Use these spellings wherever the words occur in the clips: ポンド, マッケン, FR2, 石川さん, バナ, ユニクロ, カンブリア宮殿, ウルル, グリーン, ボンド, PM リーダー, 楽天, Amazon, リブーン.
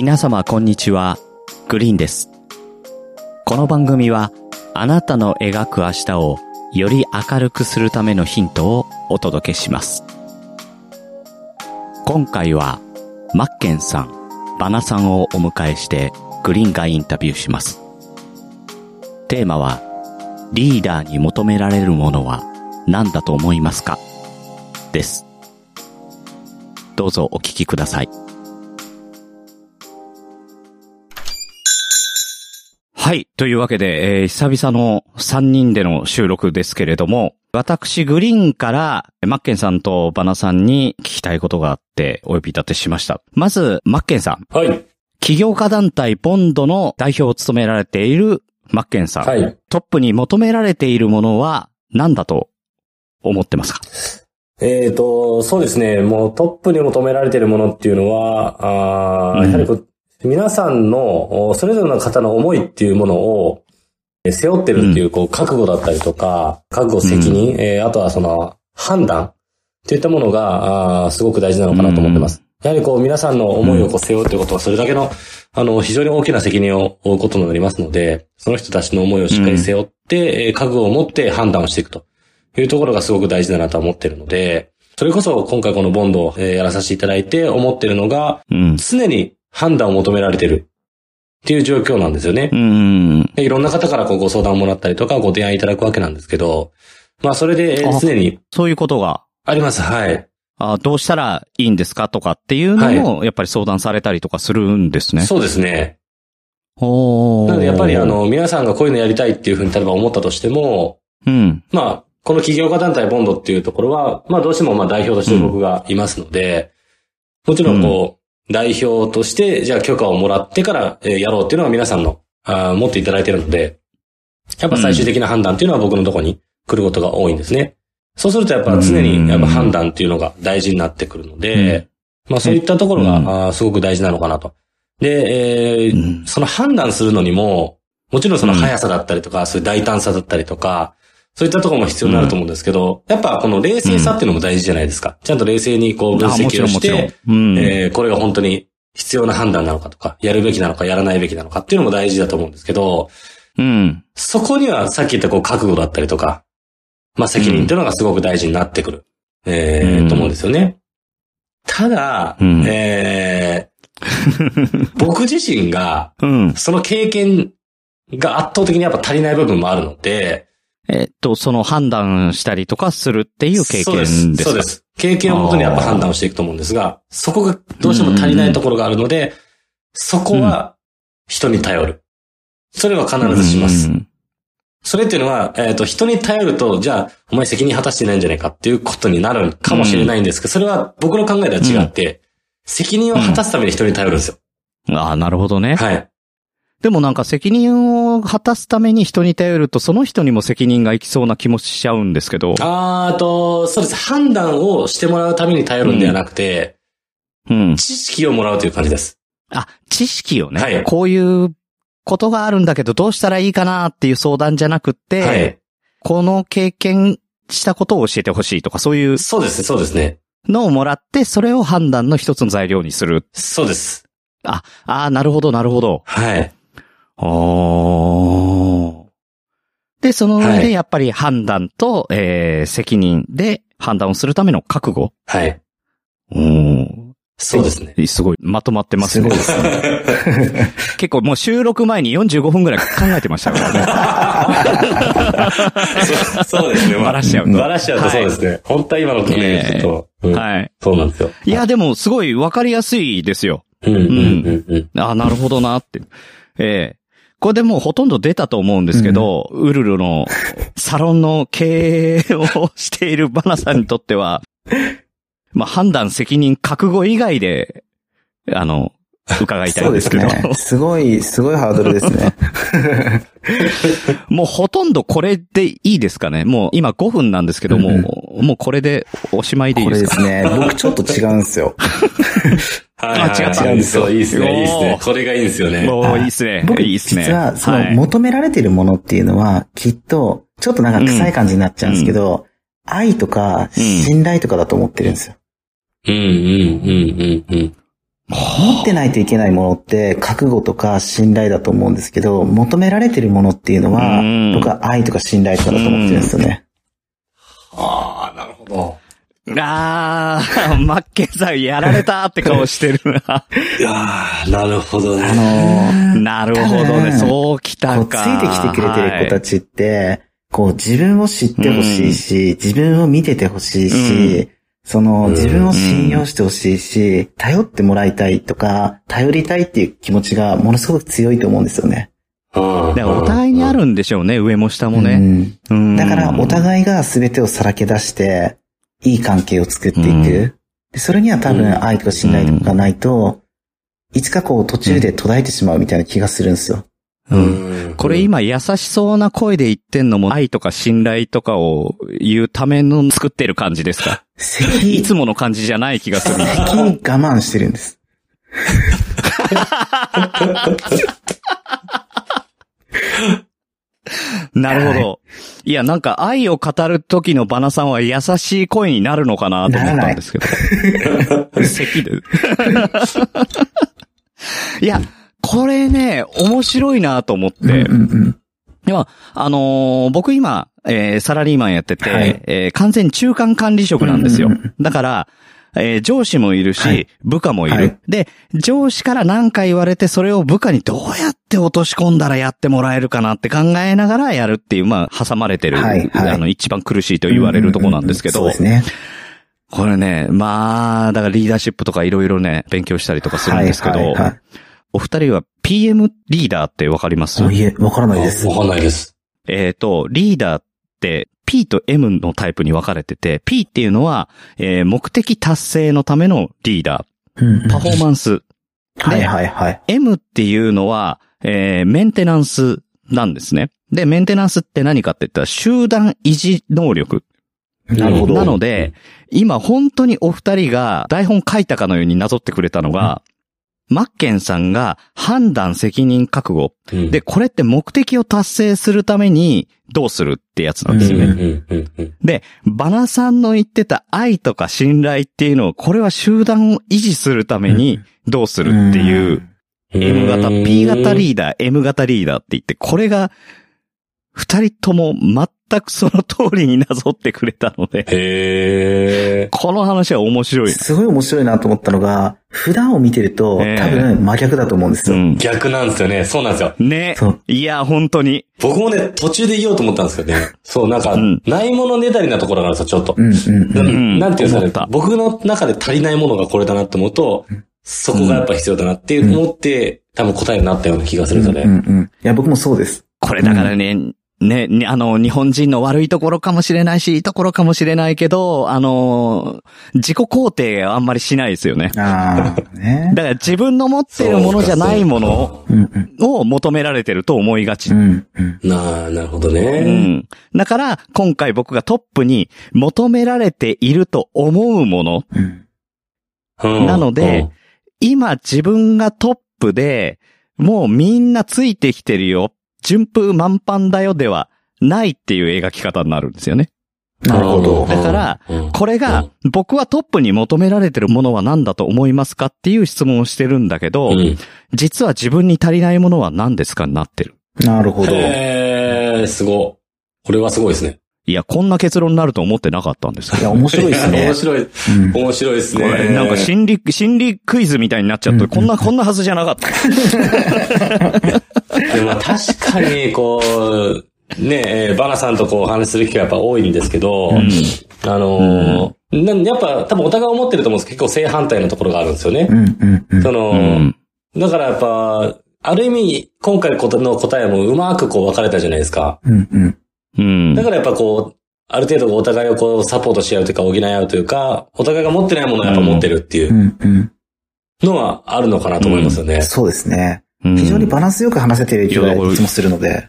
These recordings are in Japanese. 皆様こんにちは、グリーンです。この番組はあなたの描く明日をより明るくするためのヒントをお届けします。今回はマッケンさん、バナさんをお迎えしてグリーンがインタビューします。テーマはリーダーに求められるものは何だと思いますかです。どうぞお聞きください。はい。というわけで、久々の3人での収録ですけれども、私、グリーンから、マッケンさんとバナさんに聞きたいことがあって、お呼び立てしました。まず、マッケンさん。はい。起業家団体、ポンドの代表を務められているマッケンさん。はい。トップに求められているものは何だと思ってますか？そうですね。もうトップに求められているものっていうのは、やはり皆さんの、それぞれの方の思いっていうものを背負ってるっていう、覚悟だったりとか、覚悟、責任、あとはその、判断といったものが、すごく大事なのかなと思ってます。やはり皆さんの思いを背負うってことは、それだけの、非常に大きな責任を負うことになりますので、その人たちの思いをしっかり背負って、覚悟を持って判断をしていくというところがすごく大事だなと思ってるので、それこそ今回このボンドをやらさせていただいて思ってるのが、常に判断を求められてるっていう状況なんですよね。でいろんな方からご相談もらったりとかご提案いただくわけなんですけど、まあそれで常にそういうことがあります。はい。どうしたらいいんですかとかっていうのもやっぱり相談されたりとかするんですね。はい、そうですね。なのでやっぱり皆さんがこういうのやりたいっていうふうに例えば思ったとしても、まあこの起業家団体ボンドっていうところはまあどうしてもまあ代表として僕がいますので、もちろん代表として、じゃあ許可をもらってからやろうっていうのは皆さんの持っていただいているので、やっぱ最終的な判断っていうのは僕のところに来ることが多いんですね。そうするとやっぱ常にやっぱ判断っていうのが大事になってくるので、まあそういったところがすごく大事なのかなと。で、その判断するのにも、もちろんその速さだったりとか、そういう大胆さだったりとか、そういったところも必要になると思うんですけど、やっぱこの冷静さっていうのも大事じゃないですか。ちゃんと冷静に分析をして、これが本当に必要な判断なのかとか、やるべきなのかやらないべきなのかっていうのも大事だと思うんですけど、そこにはさっき言った覚悟だったりとか、まあ責任っていうのがすごく大事になってくる、と思うんですよね。ただ、僕自身が、その経験が圧倒的にやっぱ足りない部分もあるので、その判断したりとかするっていう経験ですか？そうです。経験をもとにやっぱ判断をしていくと思うんですが、そこがどうしても足りないところがあるので、そこは人に頼る。それは必ずします。それっていうのは、人に頼ると、じゃあ、お前責任果たしてないんじゃないかっていうことになるかもしれないんですけど、それは僕の考えでは違って、責任を果たすために人に頼るんですよ。ああ、なるほどね。はい。でもなんか責任を果たすために人に頼るとその人にも責任がいきそうな気もしちゃうんですけど。そうです。判断をしてもらうために頼るんではなくて、知識をもらうという感じです。あ、知識をね。はい。こういうことがあるんだけどどうしたらいいかなっていう相談じゃなくて、この経験したことを教えてほしいとかそういう。そうですね、そうですね。のをもらってそれを判断の一つの材料にする。そうです。なるほど、なるほど。はい。で、その上でやっぱり判断と、責任で判断をするための覚悟。はい。そうですね。すごい、まとまってますね。結構もう収録前に45分ぐらい考えてましたからね。そうですね。笑っちゃうとそうですね。はい、本当は今のとね、ちょっと、はい。そうなんですよ。いや、でもすごいわかりやすいですよ。なるほどなって。これでもうほとんど出たと思うんですけど、ウルルのサロンの経営をしているバナさんにとっては、まあ判断、責任、覚悟以外で、伺いたいんですけど。そうですね。すごいハードルですね。もうほとんどこれでいいですかね。もう今5分なんですけども、もうこれでおしまいでいいですか？これですね。僕ちょっと違うんですよ。違うんですよ。いいですね。いいですね。これがいいですよね。もういいですね。僕実はその求められているものっていうのは、きっとちょっとなんか臭い感じになっちゃうんですけど、愛とか信頼とかだと思ってるんですよ。持ってないといけないものって覚悟とか信頼だと思うんですけど、求められてるものっていうのは、僕は愛とか信頼とかだと思ってるんですよね。はあ、なるほど。あー、マッケンさんやられたって顔してるな。いやー、なるほどね。なるほどね、そうきたか。ついてきてくれてる子たちって、はい、こう自分を知ってほしいし、自分を見ててほしいし、その自分を信用してほしいし、頼ってもらいたいとか、頼りたいっていう気持ちがものすごく強いと思うんですよね。でお互いにあるんでしょうね、上も下もね。だからお互いが全てをさらけ出して、いい関係を作っていく。それには多分愛とか信頼とかないと、いつかこう途中で途絶えてしまうみたいな気がするんですよ。これ今優しそうな声で言ってんのも愛とか信頼とかを言うための作ってる感じですか？いつもの感じじゃない気がする。責任我慢してるんです。なるほど。はい、いや、なんか愛を語る時のバナさんは優しい声になるのかなと思ったんですけど。咳で。いや、これね、面白いなと思って。では、僕今、サラリーマンやってて、完全中間管理職なんですよ。だから、上司もいるし、部下もいる、で、上司から何か言われて、それを部下にどうやって落とし込んだらやってもらえるかなって考えながらやるっていう、まあ、挟まれてる、一番苦しいと言われるとこなんですけど。そうですね。これね、まあ、だからリーダーシップとかいろいろね、勉強したりとかするんですけど、お二人は PM リーダーってわかります？いえ、わからないです。わかんないです。リーダーって、P と M のタイプに分かれてて、P っていうのは、目的達成のためのリーダー、パフォーマンス。M っていうのは、メンテナンスなんですね。で、メンテナンスって何かって言ったら集団維持能力。なるほど。なので、今本当にお二人が台本書いたかのようになぞってくれたのが、マッケンさんが判断責任覚悟。で、これって目的を達成するためにどうするってやつなんですよね。で、バナさんの言ってた愛とか信頼っていうのを、これは集団を維持するためにどうするっていう、M 型、P 型リーダー、M 型リーダーって言って、これが二人とも全くその通りになぞってくれたので。へー。この話は面白い。すごい面白いなと思ったのが、普段を見てると多分真逆だと思うんですよ。逆なんですよね。そうなんですよ。ね。いや、本当に。僕もね、途中で言おうと思ったんですけどね。そう、なんか、ないものねだりなところがあるんですよ、ちょっと。なんていうんですかね。僕の中で足りないものがこれだなって思うと、そこがやっぱ必要だなって思って、多分答えになったような気がするんですよね。いや、僕もそうです。これだからね、日本人の悪いところかもしれないし、いいところかもしれないけど、自己肯定はあんまりしないですよね。だから自分の持っているものじゃないものを求められてると思いがち。なるほどね。だから、今回僕がトップに求められていると思うもの。なので、今自分がトップで、もうみんなついてきてるよ。順風満帆だよではないっていう描き方になるんですよね。なるほど。だから、これが僕はトップに求められてるものは何だと思いますかっていう質問をしてるんだけど、実は自分に足りないものは何ですかになってる。なるほど。すごい。これはすごいですね。いや、こんな結論になると思ってなかったんですけど。いや、面白いですね。面白いですね。これなんか心理クイズみたいになっちゃって、こんなはずじゃなかった。でも確かに、こう、ね、バナさんとこう話する機会やっぱ多いんですけど、やっぱ多分お互い思ってると思うんですけど、結構正反対のところがあるんですよね。だからやっぱ、ある意味、今回の答えもうまくこう分かれたじゃないですか。だからやっぱこう、ある程度お互いをこうサポートし合うというか補い合うというか、お互いが持ってないものをやっぱ持ってるっていうのはあるのかなと思いますよね。そうですね。非常にバランスよく話せている気がいつもするので。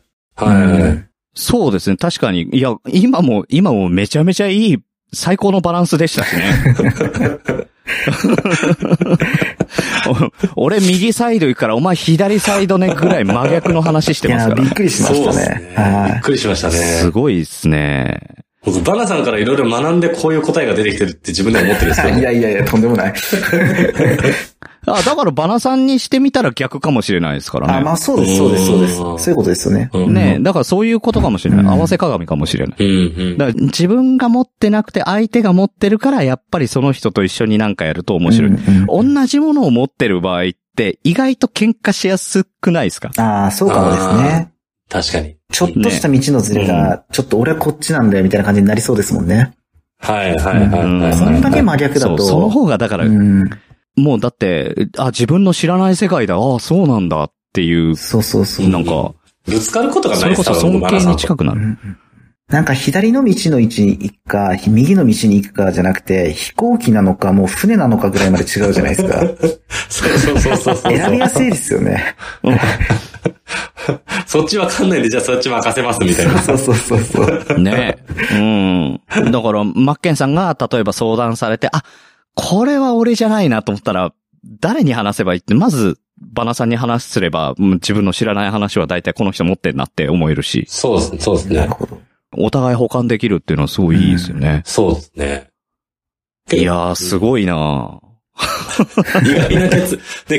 そうですね。確かに。いや、今もめちゃめちゃいい、最高のバランスでしたしね。俺右サイド行くからお前左サイドねぐらい真逆の話してますから。いや、びっくりしましたね。びっくりしましたね。すごいですね。僕、バナさんからいろいろ学んでこういう答えが出てきてるって自分では思ってるんですけど。いやいやいや、とんでもない。あ、だからバナさんにしてみたら逆かもしれないですからね。あ、まあそうです、そうです、そうです。そういうことですよね。ねえ、だからそういうことかもしれない。合わせ鏡かもしれない。だから自分が持ってなくて相手が持ってるから、やっぱりその人と一緒になんかやると面白い。同じものを持ってる場合って意外と喧嘩しやすくないですか？ああ、そうかもですね。確かに。ちょっとした道のずれが、ちょっと俺はこっちなんだよみたいな感じになりそうですもんね。はいはいはい。こんだけ真逆だと。その方がだから、もうだって、あ、自分の知らない世界だ、ああ、そうなんだっていう。そうそうそう。なんか、ぶつかることがないですからそれこそ尊敬に近くなる。なんか左の道の位置に行くか、右の道に行くかじゃなくて、飛行機なのかもう船なのかぐらいまで違うじゃないですか。そうそうそうそう。選びやすいですよね。そっちわかんないで、じゃあそっち任せますみたいな。そうそうそうそう。ねえ。うん。だから、マッケンさんが例えば相談されて、あ、これは俺じゃないなと思ったら、誰に話せばいいって、まず、バナさんに話すれば、自分の知らない話は大体この人持ってんなって思えるし。そうですね。そうですね。なるほど。お互い補完できるっていうのはすごいいいですよね。うん、そうですね。いやー、すごいなぁ。意外な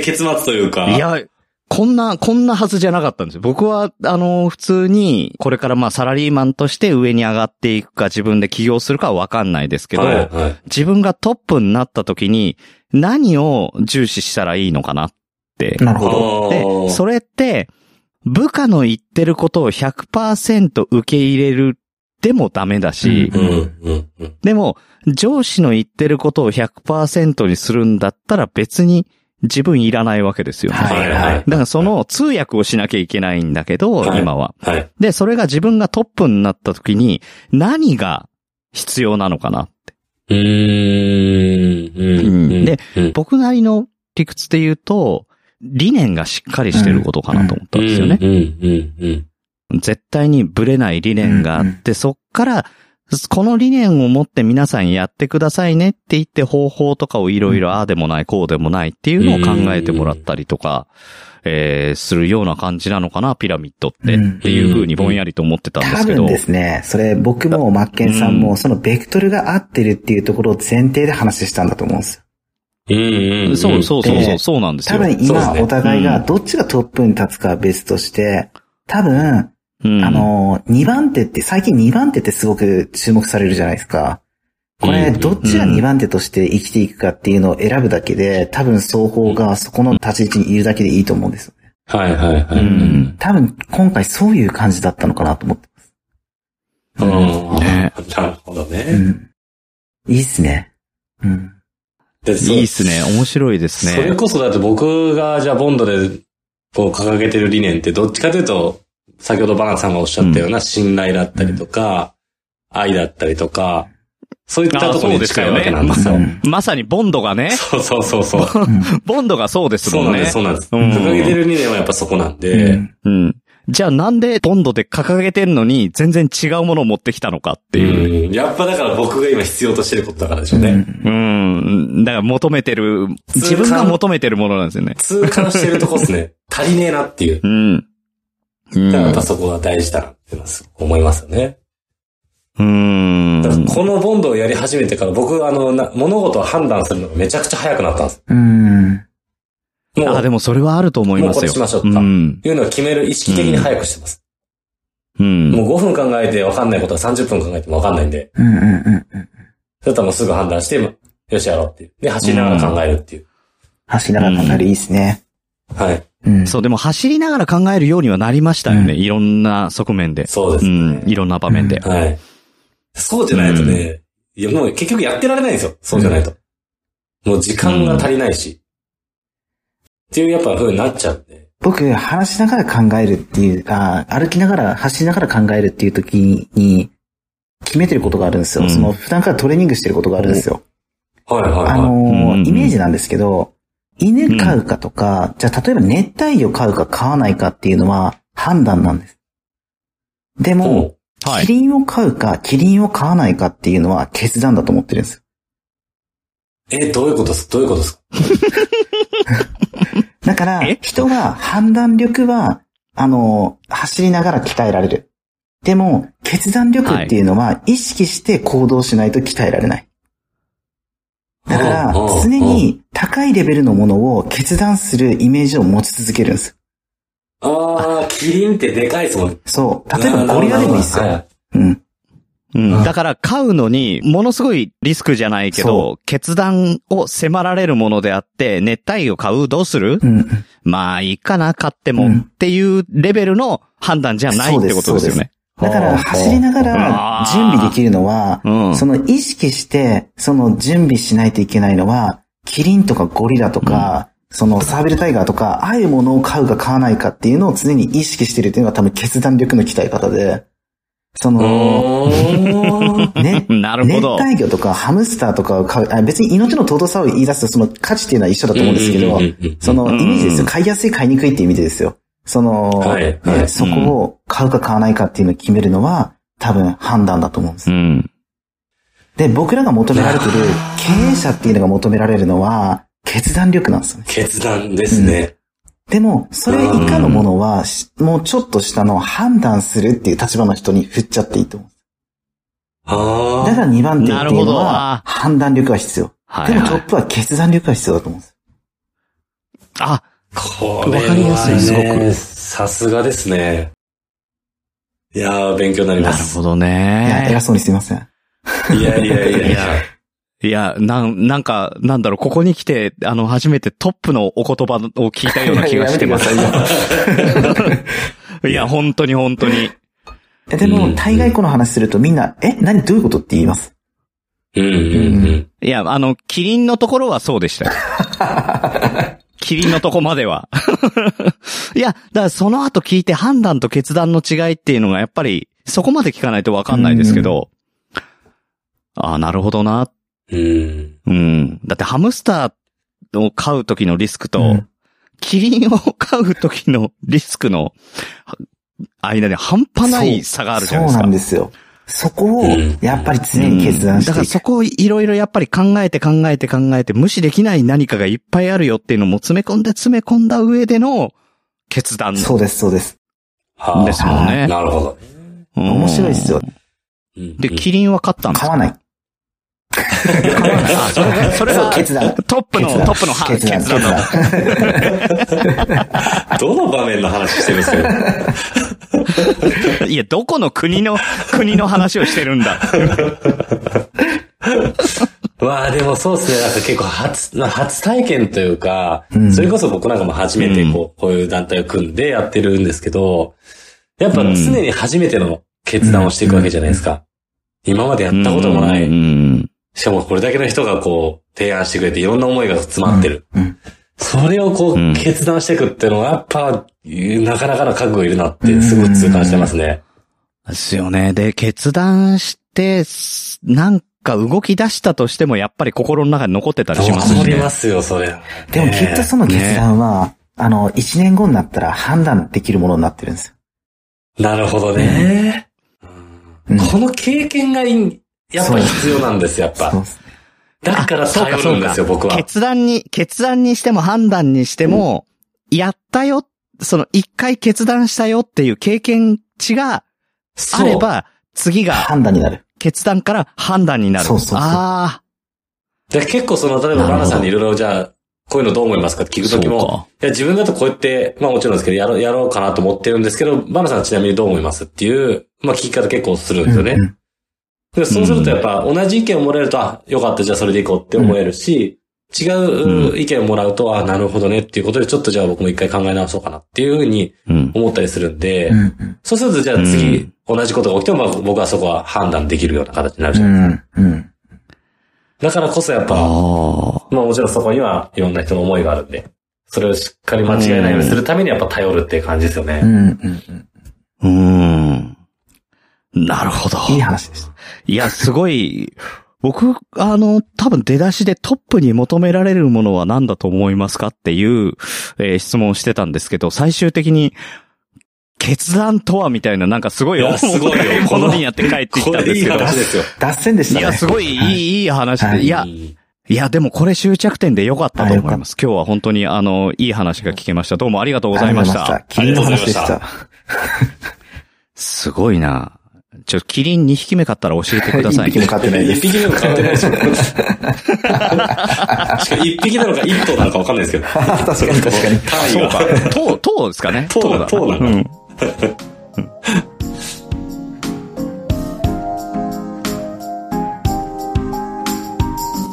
結末というか。いや、こんなはずじゃなかったんですよ。僕は、普通に、これからまあサラリーマンとして上に上がっていくか、自分で起業するかはわかんないですけど、はいはい、自分がトップになった時に、何を重視したらいいのかなって。なるほど。で、それって、部下の言ってることを 100% 受け入れるでもダメだし、でも上司の言ってることを 100% にするんだったら別に自分いらないわけですよね。はいはい、だからその通訳をしなきゃいけないんだけど、はい、今は、はい。で、それが自分がトップになった時に何が必要なのかなって。で、僕なりの理屈で言うと、理念がしっかりしてることかなと思ったんですよね。絶対にブレない理念があって、そっから、この理念を持って皆さんやってくださいねって言って方法とかをいろいろああでもない、こうでもないっていうのを考えてもらったりとか、するような感じなのかな、ピラミッドって、っていうふうにぼんやりと思ってたんですけど。多分ですね。それ僕もマッケンさんもそのベクトルが合ってるっていうところを前提で話したんだと思うんですよ。そうそうそう、そうなんですよ。多分今お互いがどっちがトップに立つかは別として、多分、2番手って、最近2番手ってすごく注目されるじゃないですか。これ、どっちが2番手として生きていくかっていうのを選ぶだけで、多分双方がそこの立ち位置にいるだけでいいと思うんですよね。はいはいはい。多分今回そういう感じだったのかなと思ってます。なるほどね。いいっすね。いいっすね。面白いですね。それこそだって僕がじゃあボンドでこう掲げてる理念ってどっちかというと、先ほどバナさんがおっしゃったような信頼だったりとか、愛だったりとか、そういったところに近いわけなんですよ。まさにボンドがね。そうそうそうそう。ボンドがそうですもんね。そうなんです、そうなんです。掲げてる理念はやっぱそこなんで。じゃあなんでボンドで掲げてんのに全然違うものを持ってきたのかっていう。やっぱだから僕が今必要としてることだからでしょうね。だから求めてる、自分が求めてるものなんですよね。痛感してるとこですね。足りねえなっていう。だからやっぱそこが大事だなってのは思いますよね。このボンドをやり始めてから僕は物事を判断するのがめちゃくちゃ早くなったんです。でもそれはあると思いますよ。もうこっちしましょうとか。いうのを決める、意識的に早くしてます。もう5分考えて分かんないことは30分考えても分かんないんで。だったらもうすぐ判断して、よしやろうっていう。で、走りながら考えるっていう。走りながら考えるいいですね。はい。そう、でも走りながら考えるようにはなりましたよね。いろんな側面で。そうですね。いろんな場面で。はい。そうじゃないとね、いやもう結局やってられないんですよ。そうじゃないと。もう時間が足りないし。っていうやっぱ風になっちゃって。僕、話しながら考えるっていうか、歩きながら、走りながら考えるっていう時に、決めてることがあるんですよ。その、普段からトレーニングしてることがあるんですよ。はいはいはい。イメージなんですけど、犬飼うかとか、じゃあ例えば熱帯魚飼うか飼わないかっていうのは判断なんです。でも、キリンを飼うか、キリンを飼わないかっていうのは決断だと思ってるんですよ。どういうことですか？どういうことですか？だから、人は判断力は、走りながら鍛えられる。でも、決断力っていうのは、意識して行動しないと鍛えられない。だから、常に高いレベルのものを決断するイメージを持ち続けるんです。ああ、キリンってでかいですもん。そう。例えばゴリラでもいいっすよ。うん。うん、だから飼うのにものすごいリスクじゃないけど決断を迫られるものであって、熱帯魚飼うどうする、うん、まあいいかな飼っても、うん、っていうレベルの判断じゃないってことですよね。だから走りながら準備できるのは、うん、その意識してその準備しないといけないのはキリンとかゴリラとか、うん、そのサーベルタイガーとかああいうものを飼うか飼わないかっていうのを常に意識してるっていうのが多分決断力の鍛え方で、その、ね、なるほど。熱帯魚とかハムスターとかを飼う、別に命の尊さを言い出すとその価値っていうのは一緒だと思うんですけど、そのイメージですよ。飼いやすい飼いにくいって意味でですよ。その、はいはい、ね、そこを飼うか飼わないかっていうのを決めるのは多分判断だと思うんです。うん、で、僕らが求められてる経営者っていうのが求められるのは決断力なんですよね。決断ですね。うん、でも、それ以下のものは、もうちょっと下の判断するっていう立場の人に振っちゃっていいと思う。ああ。だから2番手っていうのは、判断力が必要。でもトップは決断力が必要だと思うんです。あ、これはね、わかりやすい、すごく。さすがですね。いやー、勉強になります。なるほどね。いや、偉そうにすいません。いやいやいやいや。いや、なんか、なんだろう、ここに来て、初めてトップのお言葉を聞いたような気がしてます。いや、本当に本当に。でも、大概この話するとみんな、何どういうことって言います？うんうんうん。いや、キリンのところはそうでしたよ。キリンのとこまでは。いや、だからその後聞いて判断と決断の違いっていうのが、やっぱり、そこまで聞かないとわかんないですけど、ああ、なるほどな。うん。だってハムスターを飼うときのリスクと、キリンを飼うときのリスクの間で半端ない差があるじゃないですか。そうなんですよ。そこをやっぱり常に決断していく。だからそこをいろいろやっぱり考えて無視できない何かがいっぱいあるよっていうのも詰め込んだ上での決断。そうですそうです。はあ、ですもんね。なるほど。面白いですよ。でキリンは飼ったんですか？飼わない。それは決断。トップの決断。どの場面の話してるんですか？いや、どこの国の話をしてるんだ。まあでもそうですね。なんか結構初体験というか、それこそ僕なんかも初めてこういう団体を組んでやってるんですけど、やっぱ常に初めての決断をしていくわけじゃないですか。今までやったこともない。しかもこれだけの人がこう提案してくれていろんな思いが詰まってる。それをこう決断していくっていうのはやっぱなかなかの覚悟いるなってすごく痛感してますね。ですよね。で、決断してなんか動き出したとしてもやっぱり心の中に残ってたりしますね。残りますよ、それ。でもきっとその決断は、ね、1年後になったら判断できるものになってるんですよ。なるほどね。この経験がやっぱ必要なんです、やっぱ。そうですね。だから頼るんですよ、僕は。決断にしても判断にしても、やったよ、その一回決断したよっていう経験値があれば、次が判断になる。決断から判断になる。そう。ああ。で、結構その、例えばバナさんにいろいろじゃあ、こういうのどう思いますかって聞くときも、いや、自分だとこうやって、まあもちろんですけど、やろうかなと思ってるんですけど、バナさんちなみにどう思いますっていう、まあ聞き方結構するんですよね。そうするとやっぱ同じ意見をもらえると、あ、よかった、じゃあそれでいこうって思えるし、違う意見をもらうと、あ、なるほどねっていうことで、ちょっとじゃあ僕も一回考え直そうかなっていうふうに思ったりするんで、そうするとじゃあ次同じことが起きても、まあ僕はそこは判断できるような形になるじゃないですか。だからこそやっぱ、まあもちろんそこにはいろんな人の思いがあるんで、それをしっかり間違えないようにするためにやっぱ頼るっていう感じですよね。なるほど。いい話です。いや、すごい、僕、多分出だしでトップに求められるものは何だと思いますかっていう、質問をしてたんですけど、最終的に、決断とはみたいな、なんかすごい、いや、すごいこのにやって帰ってきたんですけど。いい話ですよ。脱線でしたね。いや、すごいいい話で、はい、いや、でもこれ終着点で良かったと思います。今日は本当に、いい話が聞けました。どうもありがとうございました。ありがとうございました。すごいな。ちょ、キリン2匹目買ったら教えてください。1匹も買ってないです。1匹目も買ってないですよ。確か1匹なのか1頭なのか分かんないですけど。確かに確かに。そうか。頭ですかね。頭だ。頭だ。うん。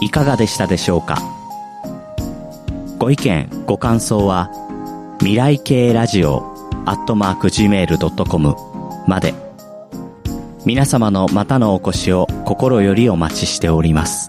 いかがでしたでしょうか。ご意見、ご感想は、未来系ラジオ@gmail.com まで。皆様のまたのお越しを心よりお待ちしております。